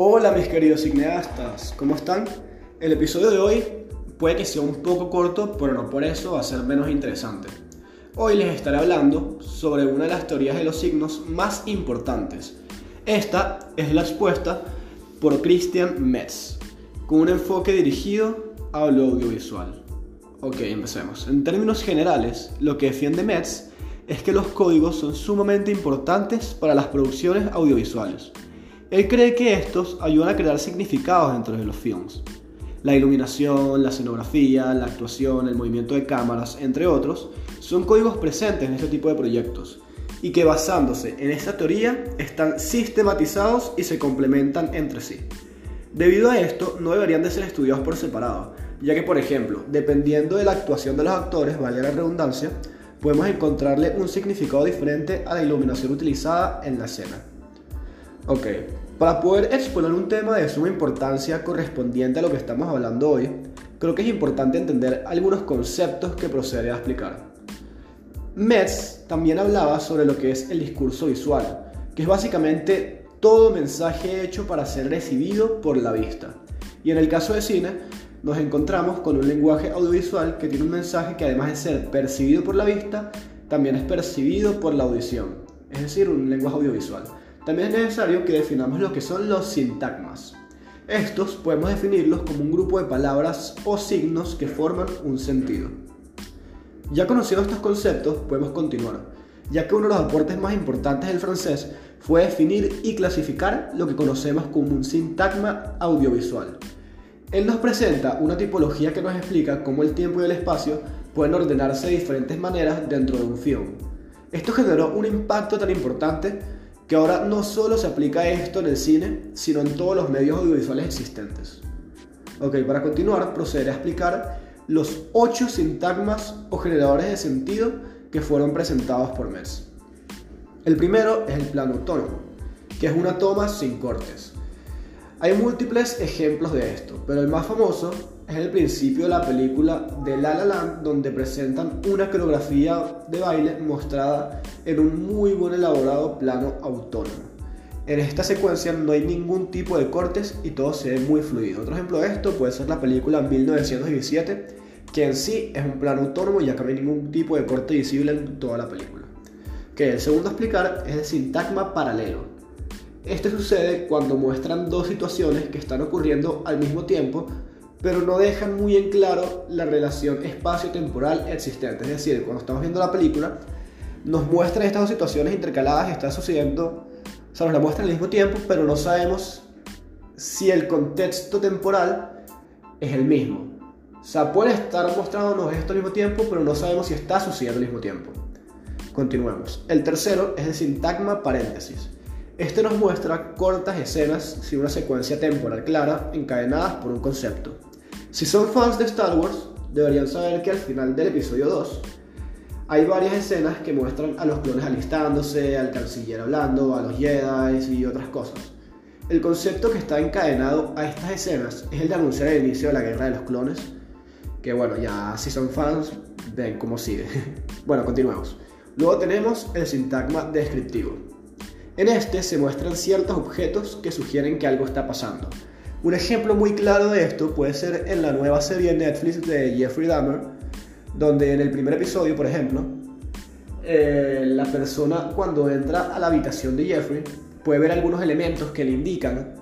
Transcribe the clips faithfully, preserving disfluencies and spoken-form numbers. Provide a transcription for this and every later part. Hola mis queridos cineastas, ¿cómo están? El episodio de hoy puede que sea un poco corto, pero no por eso va a ser menos interesante. Hoy les estaré hablando sobre una de las teorías de los signos más importantes. Esta es la expuesta por Christian Metz, con un enfoque dirigido a lo audiovisual. Ok, empecemos. En términos generales, lo que defiende Metz es que los códigos son sumamente importantes para las producciones audiovisuales. Él cree que estos ayudan a crear significados dentro de los films. La iluminación, la escenografía, la actuación, el movimiento de cámaras, entre otros, son códigos presentes en este tipo de proyectos y que basándose en esta teoría están sistematizados y se complementan entre sí. Debido a esto, no deberían de ser estudiados por separado, ya que, por ejemplo, dependiendo de la actuación de los actores, valga la redundancia, podemos encontrarle un significado diferente a la iluminación utilizada en la escena. Ok, para poder exponer un tema de suma importancia correspondiente a lo que estamos hablando hoy, creo que es importante entender algunos conceptos que procederé a explicar. Metz también hablaba sobre lo que es el discurso visual, que es básicamente todo mensaje hecho para ser recibido por la vista. Y en el caso de cine, nos encontramos con un lenguaje audiovisual que tiene un mensaje que, además de ser percibido por la vista, también es percibido por la audición, es decir, un lenguaje audiovisual. También es necesario que definamos lo que son los sintagmas. Estos podemos definirlos como un grupo de palabras o signos que forman un sentido. Ya conocidos estos conceptos, podemos continuar, ya que uno de los aportes más importantes del francés fue definir y clasificar lo que conocemos como un sintagma audiovisual. Él nos presenta una tipología que nos explica cómo el tiempo y el espacio pueden ordenarse de diferentes maneras dentro de un film. Esto generó un impacto tan importante que ahora no solo se aplica esto en el cine, sino en todos los medios audiovisuales existentes. Ok, para continuar, procederé a explicar los ocho sintagmas o generadores de sentido que fueron presentados por Metz. El primero es el plano autónomo, que es una toma sin cortes. Hay múltiples ejemplos de esto, pero el más famoso es el principio de la película de La La Land, donde presentan una coreografía de baile mostrada en un muy buen elaborado plano autónomo. En esta secuencia no hay ningún tipo de cortes y todo se ve muy fluido. Otro ejemplo de esto puede ser la película mil novecientos diecisiete, que en sí es un plano autónomo ya que no hay ningún tipo de corte visible en toda la película. Que el segundo a explicar es el sintagma paralelo. Este sucede cuando muestran dos situaciones que están ocurriendo al mismo tiempo, pero no dejan muy en claro la relación espacio-temporal existente. Es decir, cuando estamos viendo la película, nos muestran estas dos situaciones intercaladas que están sucediendo, o sea, nos la muestran al mismo tiempo, pero no sabemos si el contexto temporal es el mismo. O sea, pueden estar mostrándonos esto al mismo tiempo, pero no sabemos si está sucediendo al mismo tiempo. Continuemos. El tercero es el sintagma paréntesis. Este nos muestra cortas escenas sin una secuencia temporal clara, encadenadas por un concepto. Si son fans de Star Wars, deberían saber que al final del episodio dos hay varias escenas que muestran a los clones alistándose, al canciller hablando, a los Jedi y otras cosas. El concepto que está encadenado a estas escenas es el de anunciar el inicio de la guerra de los clones, que bueno, ya si son fans, ven cómo sigue. Bueno, continuemos. Luego tenemos el sintagma descriptivo. En este se muestran ciertos objetos que sugieren que algo está pasando. Un ejemplo muy claro de esto puede ser en la nueva serie de Netflix de Jeffrey Dahmer, donde en el primer episodio, por ejemplo, eh, la persona cuando entra a la habitación de Jeffrey puede ver algunos elementos que le indican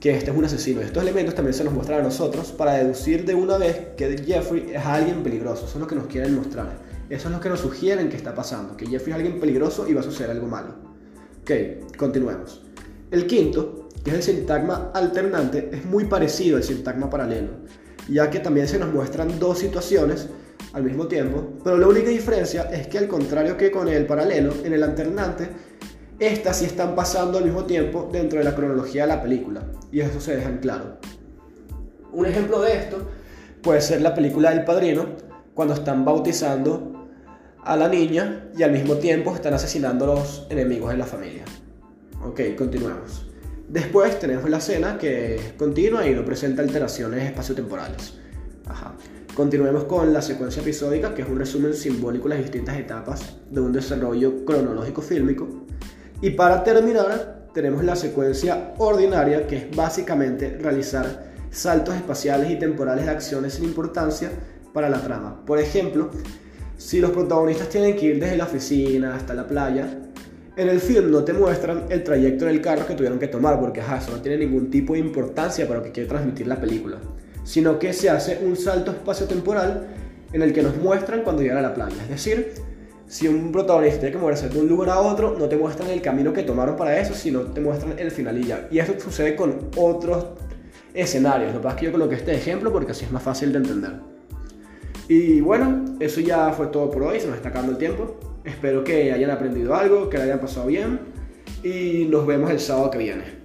que este es un asesino. Estos elementos también se nos muestran a nosotros para deducir de una vez que Jeffrey es alguien peligroso. Eso es lo que nos quieren mostrar. Eso es lo que nos sugieren que está pasando, que Jeffrey es alguien peligroso y va a suceder algo malo. Ok, continuemos. El quinto, que es el sintagma alternante, es muy parecido al sintagma paralelo, ya que también se nos muestran dos situaciones al mismo tiempo, pero la única diferencia es que al contrario que con el paralelo, en el alternante, estas sí están pasando al mismo tiempo dentro de la cronología de la película, y eso se deja en claro. Un ejemplo de esto puede ser la película El Padrino, cuando están bautizando a la niña y al mismo tiempo están asesinando a los enemigos de la familia. Ok, continuemos. Después tenemos la escena que es continua y no presenta alteraciones espaciotemporales. Ajá. Continuemos con la secuencia episódica, que es un resumen simbólico de las distintas etapas de un desarrollo cronológico fílmico. Y para terminar, tenemos la secuencia ordinaria, que es básicamente realizar saltos espaciales y temporales de acciones sin importancia para la trama. Por ejemplo, si los protagonistas tienen que ir desde la oficina hasta la playa, en el film no te muestran el trayecto del carro que tuvieron que tomar, porque ajá, eso no tiene ningún tipo de importancia para lo que quiere transmitir la película, sino que se hace un salto espacio-temporal en el que nos muestran cuando llegan a la playa. Es decir, si un protagonista tiene que moverse de un lugar a otro, no te muestran el camino que tomaron para eso, sino te muestran el final y ya. Y esto sucede con otros escenarios. Lo que pasa es que yo coloqué este ejemplo porque así es más fácil de entender. Y bueno, eso ya fue todo por hoy, se nos está acabando el tiempo. Espero que hayan aprendido algo, que lo hayan pasado bien, y nos vemos el sábado que viene.